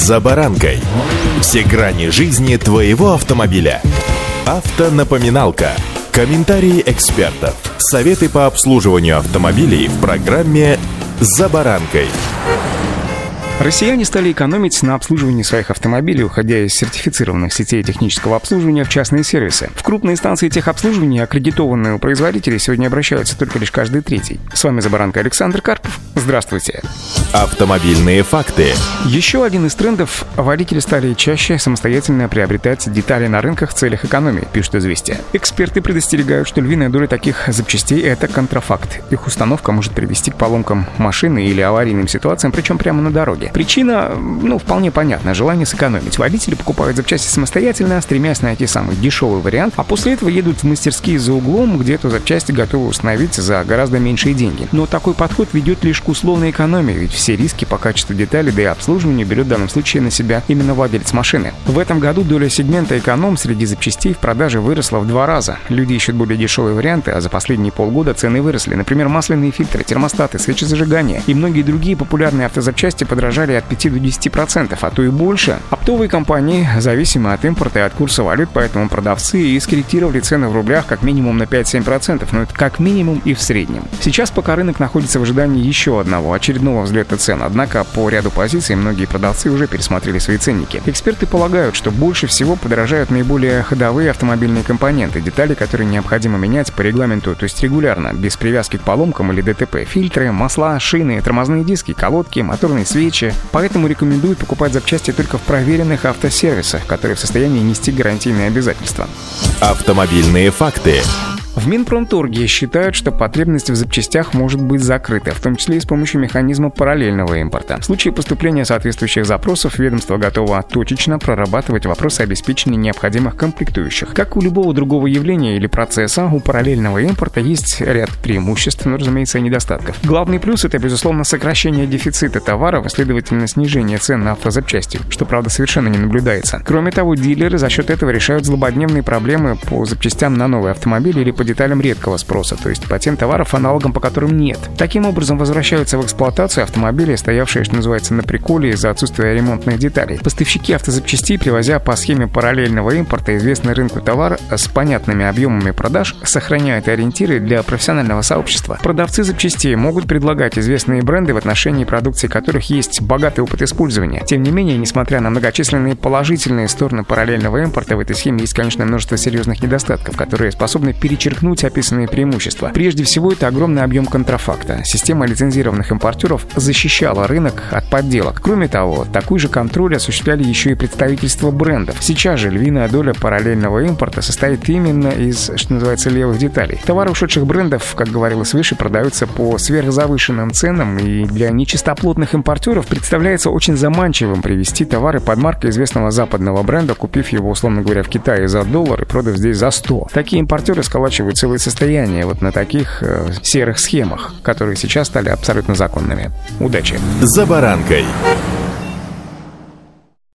«За баранкой». Все грани жизни твоего автомобиля. Автонапоминалка. Комментарии экспертов. Советы по обслуживанию автомобилей в программе «За баранкой». Россияне стали экономить на обслуживании своих автомобилей, уходя из сертифицированных сетей технического обслуживания в частные сервисы. В крупные станции техобслуживания, аккредитованные у производителей, сегодня обращаются только лишь каждый третий. С вами «За баранкой» Александр Карпов. Здравствуйте. Автомобильные факты. Еще один из трендов – водители стали чаще самостоятельно приобретать детали на рынках в целях экономии, пишут «Известия». Эксперты предостерегают, что львиная доля таких запчастей – это контрафакт. Их установка может привести к поломкам машины или аварийным ситуациям, причем прямо на дороге. Причина, вполне понятна, желание сэкономить. Водители покупают запчасти самостоятельно, стремясь найти самый дешевый вариант, а после этого едут в мастерские за углом, где эту запчасть готовы установить за гораздо меньшие деньги. Но такой подход ведет лишь к условной экономии, ведь все риски по качеству деталей, да и обслуживанию берет в данном случае на себя именно владелец машины. В этом году доля сегмента эконом среди запчастей в продаже выросла в 2 раза. Люди ищут более дешевые варианты, а за последние полгода цены выросли. Например, масляные фильтры, термостаты, свечи зажигания и многие другие популярные автозапчасти подорожали от 5 до 10%, а то и больше. Оптовые компании зависимы от импорта и от курса валют, поэтому продавцы и скорректировали цены в рублях как минимум на 5-7%, но это как минимум и в среднем. Сейчас пока рынок находится в ожидании еще одного очередного взлета цен, однако по ряду позиций многие продавцы уже пересмотрели свои ценники. Эксперты полагают, что больше всего подорожают наиболее ходовые автомобильные компоненты, детали, которые необходимо менять по регламенту, то есть регулярно, без привязки к поломкам или ДТП, фильтры, масла, шины, тормозные диски, колодки, моторные свечи. Поэтому рекомендуют покупать запчасти только в проверенных автосервисах, которые в состоянии нести гарантийные обязательства. Автомобильные факты. В Минпромторге считают, что потребность в запчастях может быть закрыта, в том числе и с помощью механизма параллельного импорта. В случае поступления соответствующих запросов ведомство готово точечно прорабатывать вопросы обеспечения необходимых комплектующих. Как у любого другого явления или процесса, у параллельного импорта есть ряд преимуществ, но, разумеется, и недостатков. Главный плюс – это, безусловно, сокращение дефицита товаров, следовательно, снижение цен на автозапчасти, что, правда, совершенно не наблюдается. Кроме того, дилеры за счет этого решают злободневные проблемы по запчастям на новые автомобили или по деталям редкого спроса, то есть по тем товаров, аналогам по которым нет. Таким образом, возвращаются в эксплуатацию автомобили, стоявшие, что называется, на приколе из-за отсутствия ремонтных деталей. Поставщики автозапчастей, привозя по схеме параллельного импорта известный рынку товар с понятными объемами продаж, сохраняют ориентиры для профессионального сообщества. Продавцы запчастей могут предлагать известные бренды, в отношении продукции которых есть богатый опыт использования. Тем не менее, несмотря на многочисленные положительные стороны параллельного импорта, в этой схеме есть, конечно, множество серьезных недостатков, которые способны перечеркнуть описанные преимущества. Прежде всего, это огромный объем контрафакта. Система лицензированных импортеров защищала рынок от подделок. Кроме того, такой же контроль осуществляли еще и представительства брендов. Сейчас же львиная доля параллельного импорта состоит именно из, что называется, левых деталей. Товары ушедших брендов, как говорилось выше, продаются по сверхзавышенным ценам, и для нечистоплотных импортеров представляется очень заманчивым привезти товары под маркой известного западного бренда, купив его, условно говоря, в Китае за $1 и продав здесь за 100. Такие импортеры сколачивают целые состояния на таких серых схемах, которые сейчас стали абсолютно законными. Удачи! За баранкой.